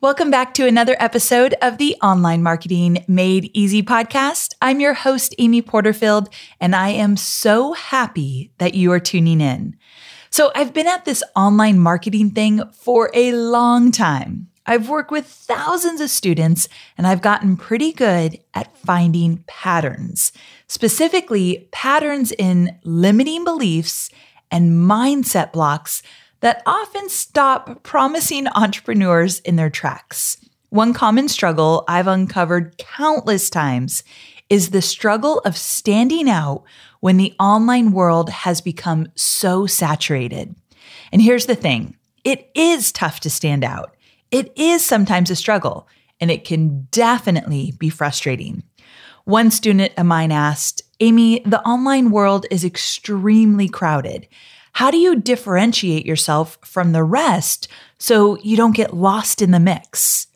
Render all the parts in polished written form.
Welcome back to another episode of the Online Marketing Made Easy Podcast. I'm your host, Amy Porterfield, and I am so happy that you are tuning in. So I've been at this online marketing thing for a long time. I've worked with thousands of students, and I've gotten pretty good at finding patterns, specifically patterns in limiting beliefs and mindset blocks that often stop promising entrepreneurs in their tracks. One common struggle I've uncovered countless times is the struggle of standing out when the online world has become so saturated. And here's the thing, it is tough to stand out. It is sometimes a struggle, and it can definitely be frustrating. One student of mine asked, "Amy, the online world is extremely crowded. How do you differentiate yourself from the rest so you don't get lost in the mix?"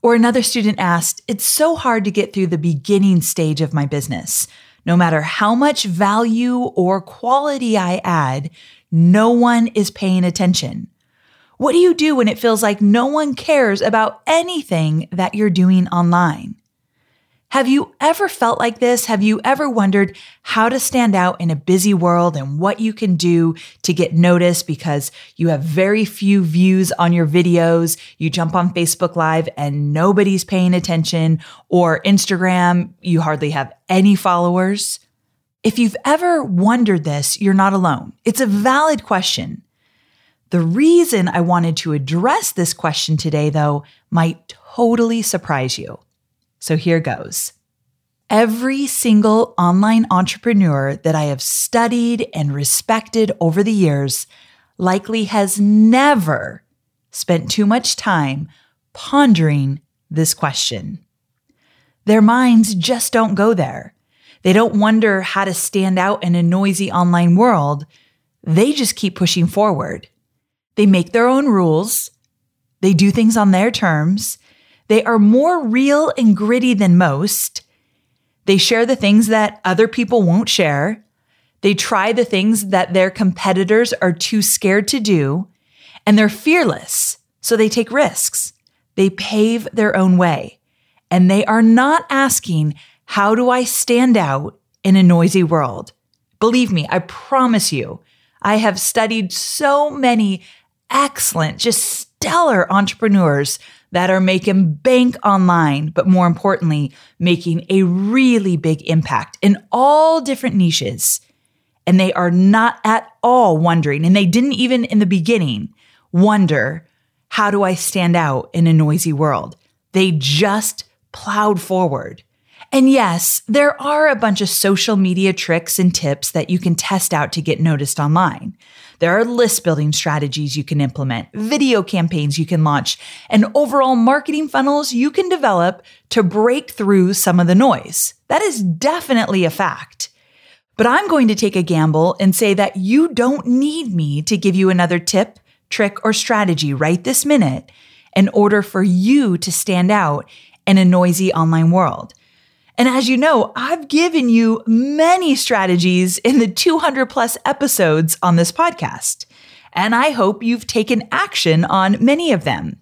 Or another student asked, "It's so hard to get through the beginning stage of my business. No matter how much value or quality I add, no one is paying attention. What do you do when it feels like no one cares about anything that you're doing online?" Have you ever felt like this? Have you ever wondered how to stand out in a busy world and what you can do to get noticed because you have very few views on your videos, you jump on Facebook Live and nobody's paying attention, or Instagram, you hardly have any followers? If you've ever wondered this, you're not alone. It's a valid question. The reason I wanted to address this question today, though, might totally surprise you. So here goes. Every single online entrepreneur that I have studied and respected over the years likely has never spent too much time pondering this question. Their minds just don't go there. They don't wonder how to stand out in a noisy online world. They just keep pushing forward. They make their own rules. They do things on their terms. They are more real and gritty than most. They share the things that other people won't share. They try the things that their competitors are too scared to do. And they're fearless, so they take risks. They pave their own way. And they are not asking, how do I stand out in a noisy world? Believe me, I promise you, I have studied so many excellent, just stellar entrepreneurs that are making bank online, but more importantly, making a really big impact in all different niches. And they are not at all wondering, and they didn't even in the beginning wonder, how do I stand out in a noisy world? They just plowed forward. And yes, there are a bunch of social media tricks and tips that you can test out to get noticed online. There are list building strategies you can implement, video campaigns you can launch, and overall marketing funnels you can develop to break through some of the noise. That is definitely a fact. But I'm going to take a gamble and say that you don't need me to give you another tip, trick, or strategy right this minute in order for you to stand out in a noisy online world. And as you know, I've given you many strategies in the 200 plus episodes on this podcast, and I hope you've taken action on many of them.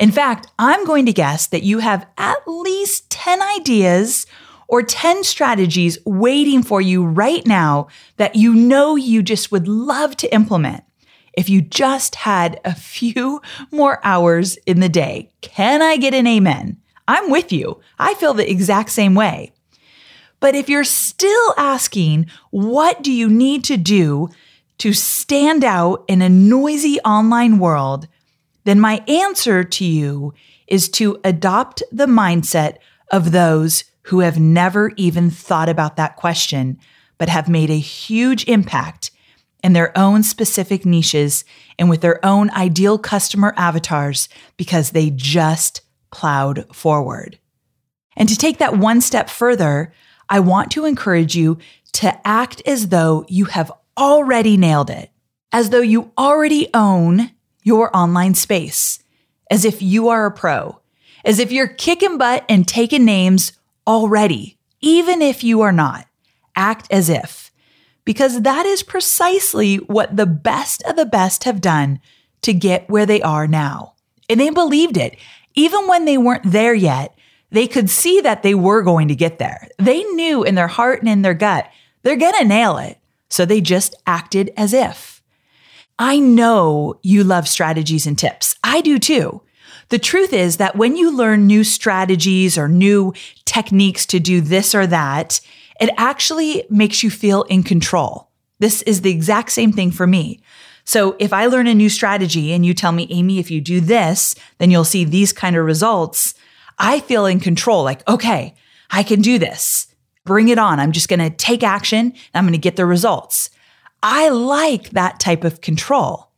In fact, I'm going to guess that you have at least 10 ideas or 10 strategies waiting for you right now that you know you just would love to implement if you just had a few more hours in the day. Can I get an amen? I'm with you. I feel the exact same way. But if you're still asking, what do you need to do to stand out in a noisy online world? Then my answer to you is to adopt the mindset of those who have never even thought about that question, but have made a huge impact in their own specific niches and with their own ideal customer avatars because they just plowed forward. And to take that one step further, I want to encourage you to act as though you have already nailed it, as though you already own your online space, as if you are a pro, as if you're kicking butt and taking names already, even if you are not. Act as if, because that is precisely what the best of the best have done to get where they are now. And they believed it. Even when they weren't there yet, they could see that they were going to get there. They knew in their heart and in their gut, they're going to nail it. So they just acted as if. I know you love strategies and tips. I do too. The truth is that when you learn new strategies or new techniques to do this or that, it actually makes you feel in control. This is the exact same thing for me. So if I learn a new strategy and you tell me, Amy, if you do this, then you'll see these kind of results, I feel in control. Like, okay, I can do this. Bring it on. I'm just going to take action and I'm going to get the results. I like that type of control.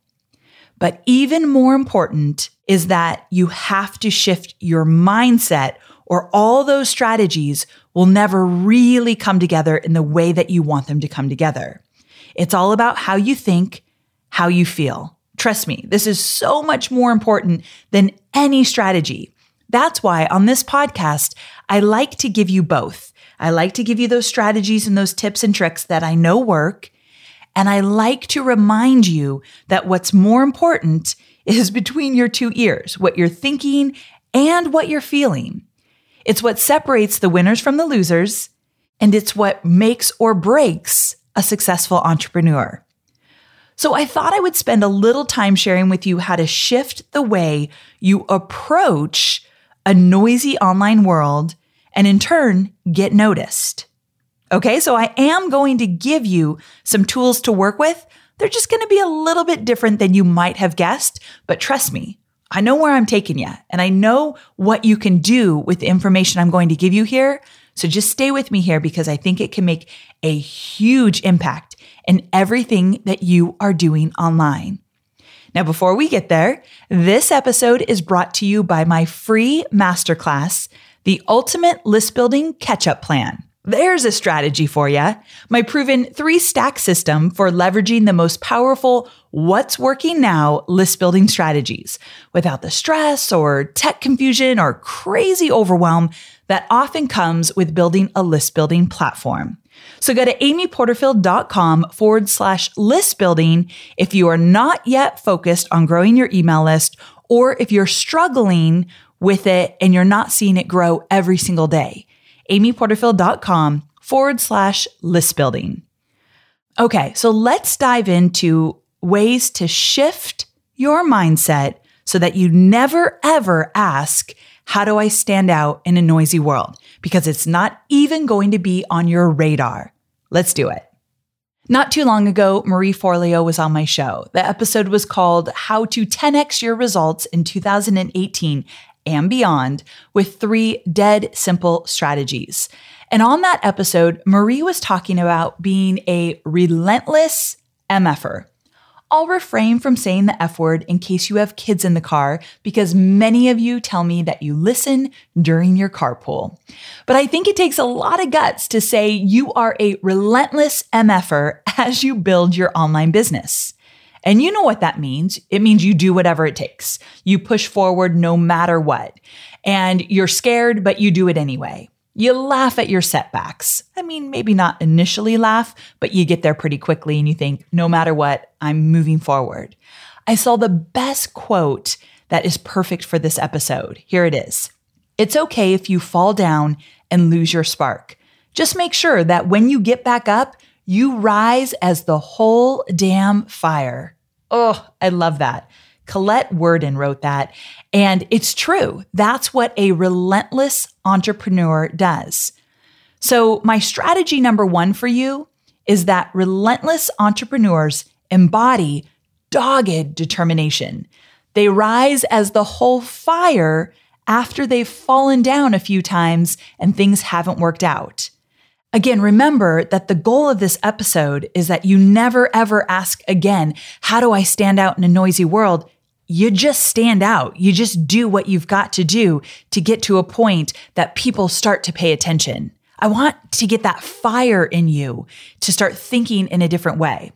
But even more important is that you have to shift your mindset, or all those strategies will never really come together in the way that you want them to come together. It's all about how you think, how you feel. Trust me, this is so much more important than any strategy. That's why on this podcast, I like to give you both. I like to give you those strategies and those tips and tricks that I know work. And I like to remind you that what's more important is between your two ears, what you're thinking and what you're feeling. It's what separates the winners from the losers, and it's what makes or breaks a successful entrepreneur. So I thought I would spend a little time sharing with you how to shift the way you approach a noisy online world and in turn get noticed. Okay, so I am going to give you some tools to work with. They're just going to be a little bit different than you might have guessed, but trust me, I know where I'm taking you, and I know what you can do with the information I'm going to give you here. So just stay with me here because I think it can make a huge impact in everything that you are doing online. Now, before we get there, this episode is brought to you by my free masterclass, The Ultimate List Building Catch-Up Plan. There's a strategy for you. My proven 3-stack system for leveraging the most powerful what's working now list building strategies without the stress or tech confusion or crazy overwhelm that often comes with building a list building platform. So go to amyporterfield.com/list building if you are not yet focused on growing your email list, or if you're struggling with it and you're not seeing it grow every single day. amyporterfield.com/list building. Okay, so let's dive into ways to shift your mindset so that you never ever ask, how do I stand out in a noisy world? Because it's not even going to be on your radar. Let's do it. Not too long ago, Marie Forleo was on my show. The episode was called How to 10X Your Results in 2018 and Beyond, with 3 dead simple strategies. And on that episode, Marie was talking about being a relentless MFer. I'll refrain from saying the F word in case you have kids in the car, because many of you tell me that you listen during your carpool. But I think it takes a lot of guts to say you are a relentless MFer as you build your online business. And you know what that means. It means you do whatever it takes. You push forward no matter what. And you're scared, but you do it anyway. You laugh at your setbacks. I mean, maybe not initially laugh, but you get there pretty quickly and you think, no matter what, I'm moving forward. I saw the best quote that is perfect for this episode. Here it is. It's okay if you fall down and lose your spark. Just make sure that when you get back up, you rise as the whole damn fire. Oh, I love that. Colette Worden wrote that. And it's true. That's what a relentless entrepreneur does. So my strategy number 1 for you is that relentless entrepreneurs embody dogged determination. They rise as the whole fire after they've fallen down a few times and things haven't worked out. Again, remember that the goal of this episode is that you never ever ask again, how do I stand out in a noisy world? you just stand out. You just do what you've got to do to get to a point that people start to pay attention. I want to get that fire in you to start thinking in a different way.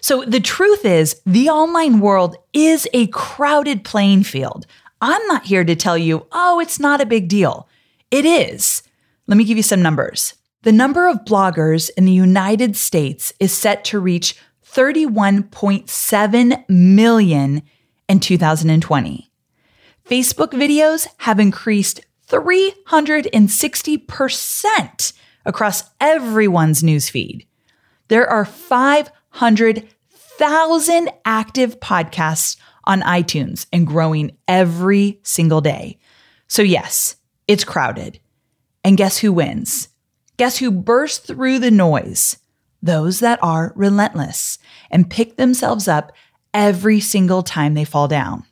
So the truth is, the online world is a crowded playing field. I'm not here to tell you, oh, it's not a big deal. It is. Let me give you some numbers. The number of bloggers in the United States is set to reach 31.7 million in 2020. Facebook videos have increased 360% across everyone's newsfeed. There are 500,000 active podcasts on iTunes and growing every single day. So yes, it's crowded. And guess who wins? Guess who bursts through the noise? Those that are relentless and pick themselves up every single time they fall down.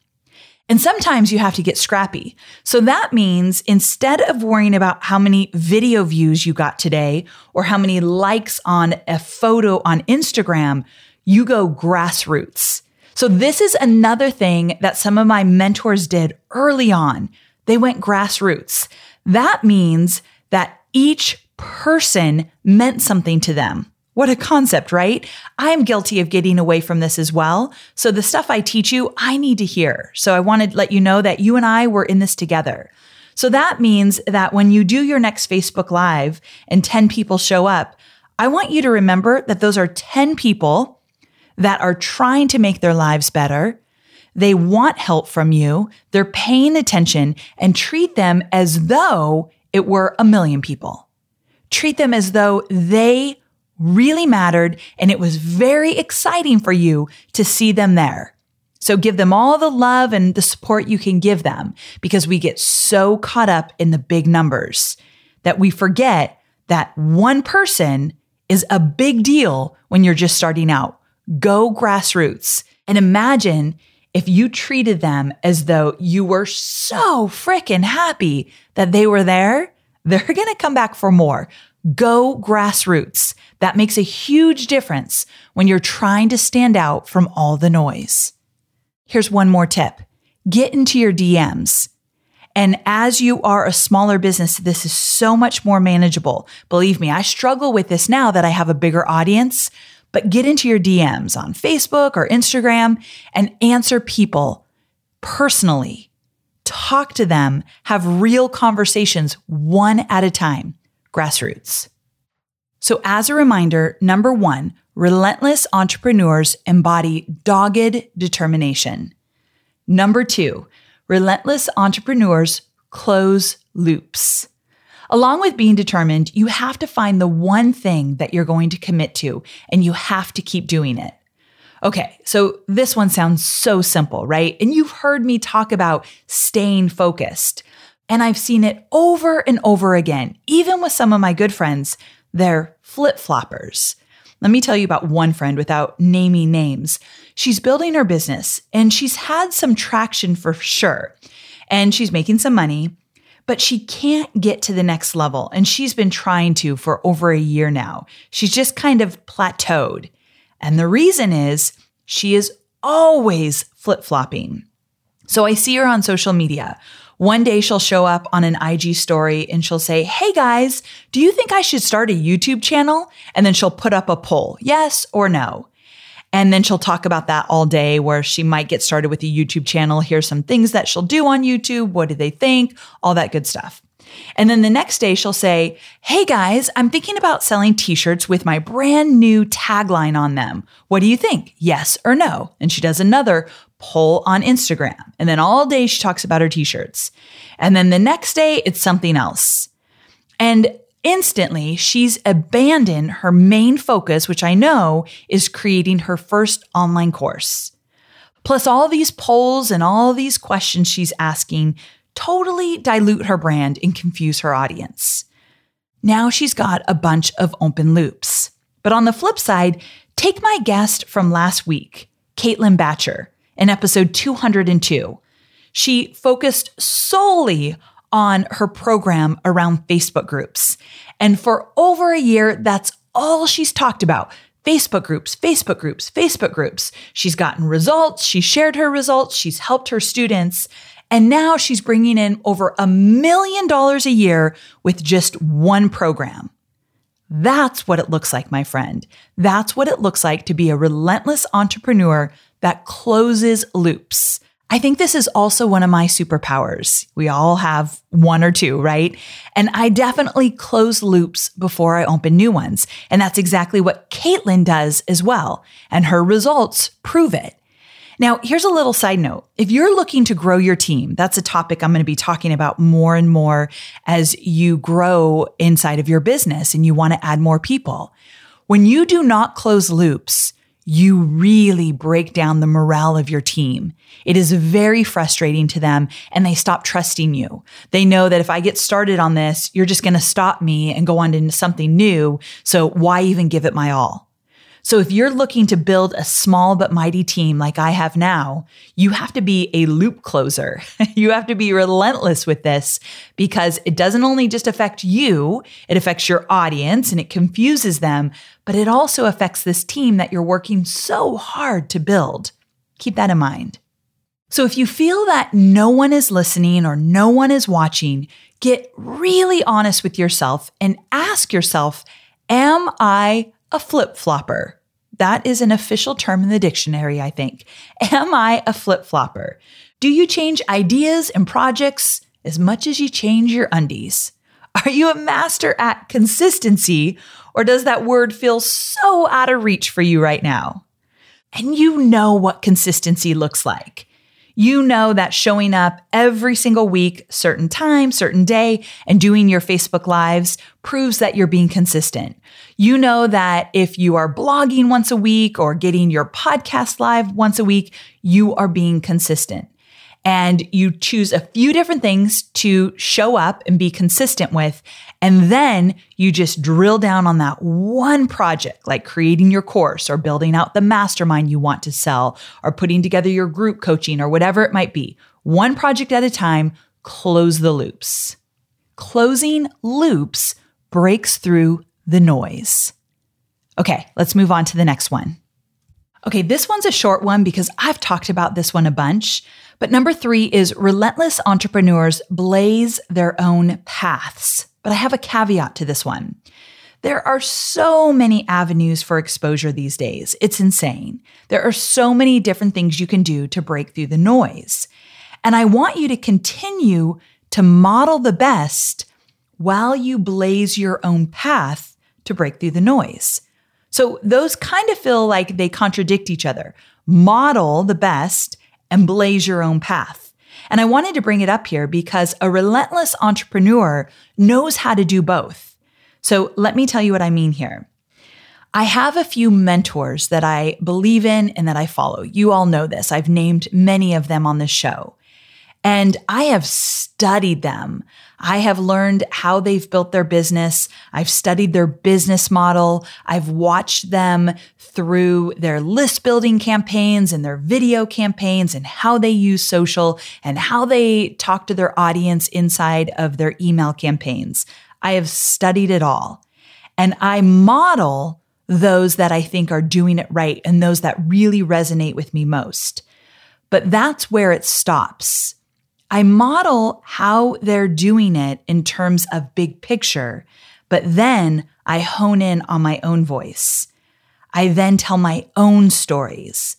And sometimes you have to get scrappy. So that means instead of worrying about how many video views you got today or how many likes on a photo on Instagram, you go grassroots. So this is another thing that some of my mentors did early on. They went grassroots. That means that each person meant something to them. What a concept, right? I'm guilty of getting away from this as well. So the stuff I teach you, I need to hear. So I want to let you know that you and I were in this together. So that means that when you do your next Facebook Live and 10 people show up, I want you to remember that those are 10 people that are trying to make their lives better. They want help from you. They're paying attention, and treat them as though it were 1 million people. Treat them as though they really mattered, and it was very exciting for you to see them there. So give them all the love and the support you can give them, because we get so caught up in the big numbers that we forget that one person is a big deal when you're just starting out. Go grassroots, and imagine if you treated them as though you were so freaking happy that they were there. They're going to come back for more. Go grassroots. That makes a huge difference when you're trying to stand out from all the noise. Here's one more tip. Get into your DMs. And as you are a smaller business, this is so much more manageable. Believe me, I struggle with this now that I have a bigger audience, but get into your DMs on Facebook or Instagram and answer people personally. Talk to them, have real conversations one at a time. Grassroots. So as a reminder, number one, relentless entrepreneurs embody dogged determination. Number two, relentless entrepreneurs close loops. Along with being determined, you have to find the one thing that you're going to commit to, and you have to keep doing it. Okay, so this one sounds so simple, right? And you've heard me talk about staying focused. And I've seen it over and over again, even with some of my good friends, they're flip-floppers. Let me tell you about one friend without naming names. She's building her business, and she's had some traction for sure, and she's making some money, but she can't get to the next level, and she's been trying to for over a year now. She's just kind of plateaued, and the reason is she is always flip-flopping. So I see her on social media. One day she'll show up on an IG story and she'll say, "Hey guys, do you think I should start a YouTube channel?" And then she'll put up a poll, yes or no. And then she'll talk about that all day, where she might get started with a YouTube channel. Here's some things that she'll do on YouTube. What do they think? All that good stuff. And then the next day she'll say, "Hey guys, I'm thinking about selling t-shirts with my brand new tagline on them. What do you think? Yes or no?" And she does another poll on Instagram. And then all day she talks about her t-shirts. And then the next day it's something else. And instantly she's abandoned her main focus, which I know is creating her first online course. Plus all these polls and all these questions she's asking totally dilute her brand and confuse her audience. Now she's got a bunch of open loops. But on the flip side, take my guest from last week, Caitlin Batcher. In episode 202, she focused solely on her program around Facebook groups. And for over a year, that's all she's talked about. Facebook groups. She's gotten results. She shared her results. She's helped her students. And now she's bringing in over $1 million a year with just one program. That's what it looks like, my friend. That's what it looks like to be a relentless entrepreneur that closes loops. I think this is also one of my superpowers. We all have one or two, right? And I definitely close loops before I open new ones. And that's exactly what Caitlin does as well. And her results prove it. Now, here's a little side note. If you're looking to grow your team, that's a topic I'm going to be talking about more and more as you grow inside of your business and you want to add more people. When you do not close loops, you really break down the morale of your team. It is very frustrating to them and they stop trusting you. They know that if I get started on this, you're just going to stop me and go on to something new. So why even give it my all? So if you're looking to build a small but mighty team like I have now, you have to be a loop closer. You have to be relentless with this because it doesn't only just affect you, it affects your audience and it confuses them, but it also affects this team that you're working so hard to build. Keep that in mind. So if you feel that no one is listening or no one is watching, get really honest with yourself and ask yourself, am I a flip-flopper? That is an official term in the dictionary, I think. Am I a flip-flopper? Do you change ideas and projects as much as you change your undies? Are you a master at consistency, or does that word feel so out of reach for you right now? And you know what consistency looks like. You know that showing up every single week, certain time, certain day, and doing your Facebook Lives proves that you're being consistent. You know that if you are blogging once a week or getting your podcast live once a week, you are being consistent. And you choose a few different things to show up and be consistent with. And then you just drill down on that one project, like creating your course or building out the mastermind you want to sell or putting together your group coaching or whatever it might be. One project at a time, close the loops. Closing loops breaks through the noise. Okay, let's move on to the next one. Okay, this one's a short one because I've talked about this one a bunch. But number 3 is relentless entrepreneurs blaze their own paths. But I have a caveat to this one. There are so many avenues for exposure these days. It's insane. There are so many different things you can do to break through the noise. And I want you to continue to model the best while you blaze your own path to break through the noise. So those kind of feel like they contradict each other. Model the best and blaze your own path. And I wanted to bring it up here because a relentless entrepreneur knows how to do both. So let me tell you what I mean here. I have a few mentors that I believe in and that I follow. You all know this. I've named many of them on this show. And I have studied them. I have learned how they've built their business. I've studied their business model. I've watched them through their list building campaigns and their video campaigns and how they use social and how they talk to their audience inside of their email campaigns. I have studied it all. And I model those that I think are doing it right and those that really resonate with me most. But that's where it stops. I model how they're doing it in terms of big picture, but then I hone in on my own voice. I then tell my own stories.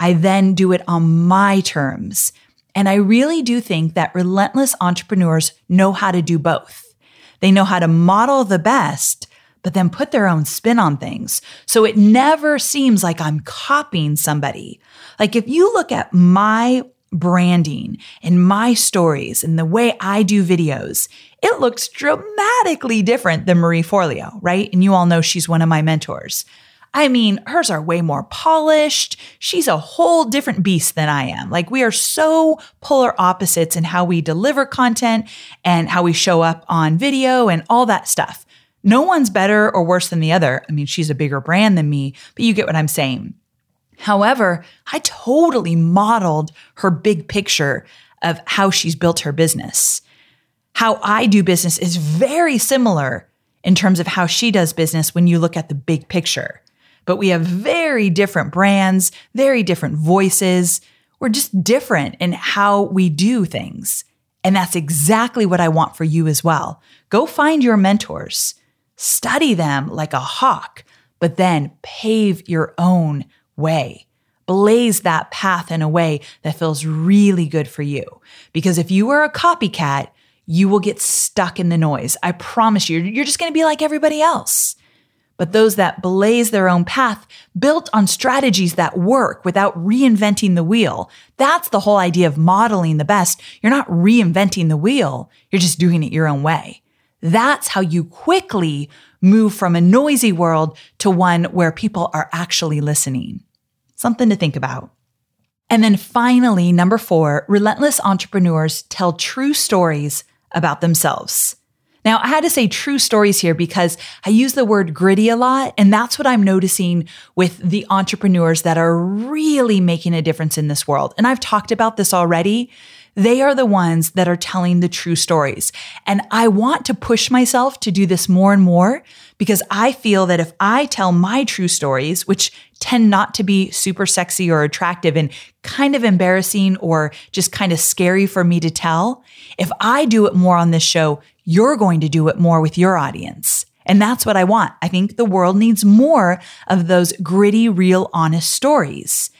I then do it on my terms. And I really do think that relentless entrepreneurs know how to do both. They know how to model the best, but then put their own spin on things. So it never seems like I'm copying somebody. Like if you look at my branding and my stories and the way I do videos, it looks dramatically different than Marie Forleo, right? And you all know she's one of my mentors. I mean, hers are way more polished. She's a whole different beast than I am. Like we are so polar opposites in how we deliver content and how we show up on video and all that stuff. No one's better or worse than the other. I mean, she's a bigger brand than me, but you get what I'm saying. However, I totally modeled her big picture of how she's built her business. How I do business is very similar in terms of how she does business when you look at the big picture. but we have very different brands, very different voices. We're just different in how we do things. And that's exactly what I want for you as well. Go find your mentors, study them like a hawk, but then pave your own way. Blaze that path in a way that feels really good for you. Because if you are a copycat, you will get stuck in the noise. I promise you, you're just going to be like everybody else. But those that blaze their own path, built on strategies that work without reinventing the wheel. That's the whole idea of modeling the best. You're not reinventing the wheel. You're just doing it your own way. That's how you quickly move from a noisy world to one where people are actually listening. Something to think about. And then finally, 4, relentless entrepreneurs tell true stories about themselves. Now, I had to say true stories here because I use the word gritty a lot, and that's what I'm noticing with the entrepreneurs that are really making a difference in this world. And I've talked about this already. They are the ones that are telling the true stories. And I want to push myself to do this more and more because I feel that if I tell my true stories, which tend not to be super sexy or attractive and kind of embarrassing or just kind of scary for me to tell, if I do it more on this show, you're going to do it more with your audience. And that's what I want. I think the world needs more of those gritty, real, honest stories.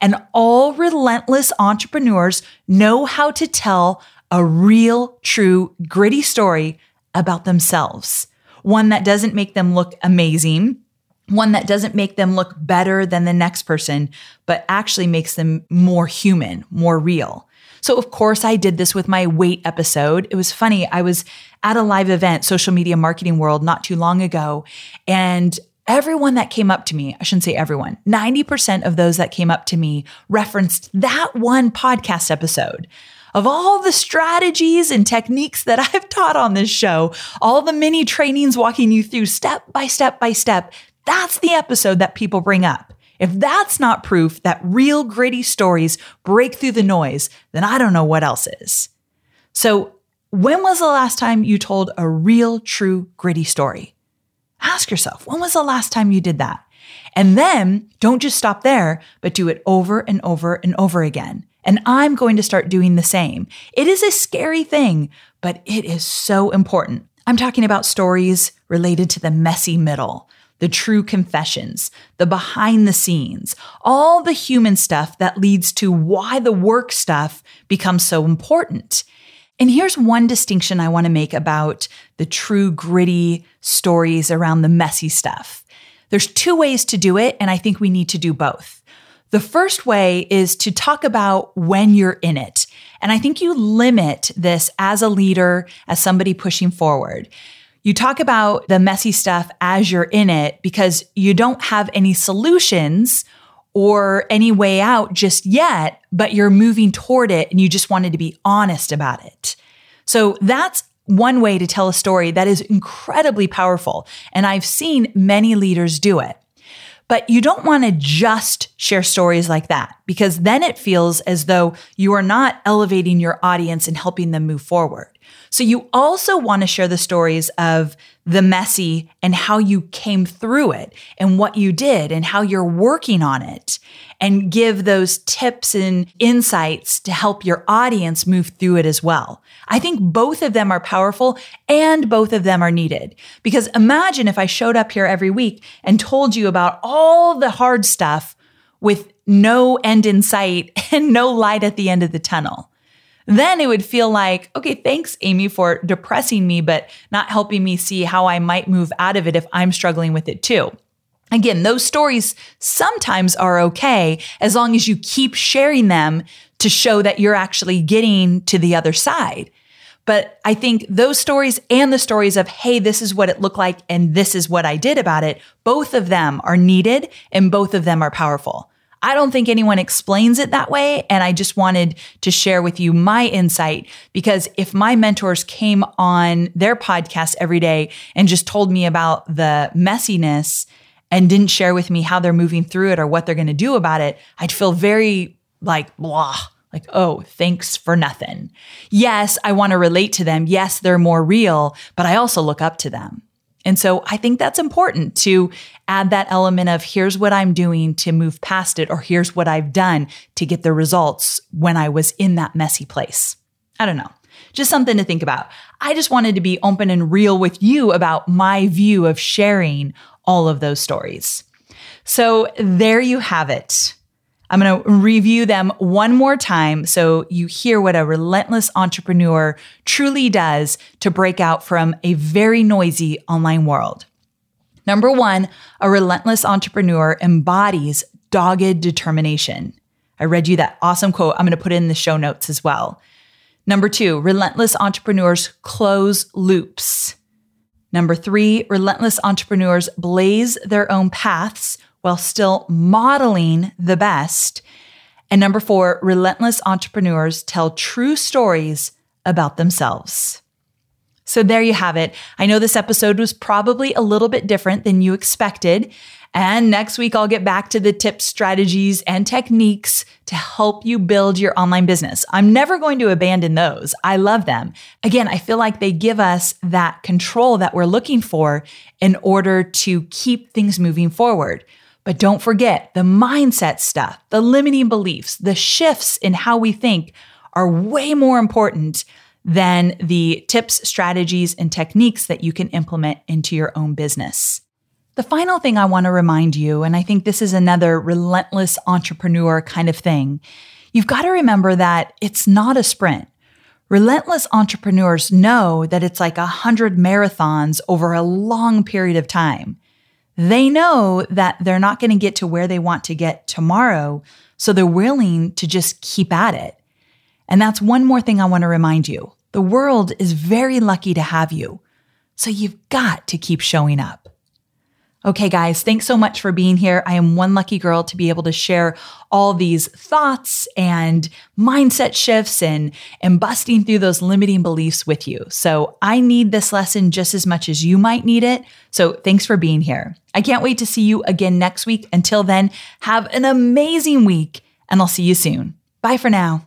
And all relentless entrepreneurs know how to tell a real, true, gritty story about themselves. One that doesn't make them look amazing, one that doesn't make them look better than the next person, but actually makes them more human, more real. So of course I did this with my weight episode. It was funny. I was at a live event, Social Media Marketing World, not too long ago. And everyone that came up to me, I shouldn't say everyone, 90% of those that came up to me referenced that one podcast episode. Of all the strategies and techniques that I've taught on this show, all the mini trainings walking you through step by step by step, that's the episode that people bring up. If that's not proof that real gritty stories break through the noise, then I don't know what else is. So when was the last time you told a real, true, gritty story? Ask yourself, when was the last time you did that? And then don't just stop there, but do it over and over and over again. And I'm going to start doing the same. It is a scary thing, but it is so important. I'm talking about stories related to the messy middle, the true confessions, the behind the scenes, all the human stuff that leads to why the work stuff becomes so important. And here's one distinction I want to make about the true gritty stories around the messy stuff. There's 2 ways to do it, and I think we need to do both. The first way is to talk about when you're in it. And I think you limit this as a leader, as somebody pushing forward. You talk about the messy stuff as you're in it because you don't have any solutions or any way out just yet, but you're moving toward it and you just wanted to be honest about it. So that's one way to tell a story that is incredibly powerful. And I've seen many leaders do it. But you don't want to just share stories like that because then it feels as though you are not elevating your audience and helping them move forward. So you also want to share the stories of the messy and how you came through it and what you did and how you're working on it and give those tips and insights to help your audience move through it as well. I think both of them are powerful and both of them are needed because imagine if I showed up here every week and told you about all the hard stuff with no end in sight and no light at the end of the tunnel. Then it would feel like, okay, thanks, Amy, for depressing me, but not helping me see how I might move out of it if I'm struggling with it too. Again, those stories sometimes are okay as long as you keep sharing them to show that you're actually getting to the other side. But I think those stories and the stories of, hey, this is what it looked like and this is what I did about it, both of them are needed and both of them are powerful. I don't think anyone explains it that way. And I just wanted to share with you my insight because if my mentors came on their podcast every day and just told me about the messiness and didn't share with me how they're moving through it or what they're going to do about it, I'd feel very like, blah, like, oh, thanks for nothing. Yes, I want to relate to them. Yes, they're more real, but I also look up to them. And so I think that's important to add that element of here's what I'm doing to move past it, or here's what I've done to get the results when I was in that messy place. I don't know. Just something to think about. I just wanted to be open and real with you about my view of sharing all of those stories. So there you have it. I'm going to review them one more time so you hear what a relentless entrepreneur truly does to break out from a very noisy online world. Number one, a relentless entrepreneur embodies dogged determination. I read you that awesome quote. I'm going to put it in the show notes as well. Number two, relentless entrepreneurs close loops. Number three, relentless entrepreneurs blaze their own paths while still modeling the best. And number four, relentless entrepreneurs tell true stories about themselves. So there you have it. I know this episode was probably a little bit different than you expected. And next week, I'll get back to the tips, strategies, and techniques to help you build your online business. I'm never going to abandon those. I love them. Again, I feel like they give us that control that we're looking for in order to keep things moving forward. But don't forget the mindset stuff, the limiting beliefs, the shifts in how we think are way more important than the tips, strategies, and techniques that you can implement into your own business. The final thing I want to remind you, and I think this is another relentless entrepreneur kind of thing, you've got to remember that it's not a sprint. Relentless entrepreneurs know that it's like 100 marathons over a long period of time. They know that they're not going to get to where they want to get tomorrow, so they're willing to just keep at it. And that's one more thing I want to remind you. The world is very lucky to have you, so you've got to keep showing up. Okay, guys, thanks so much for being here. I am one lucky girl to be able to share all these thoughts and mindset shifts and busting through those limiting beliefs with you. So I need this lesson just as much as you might need it. So thanks for being here. I can't wait to see you again next week. Until then, have an amazing week, and I'll see you soon. Bye for now.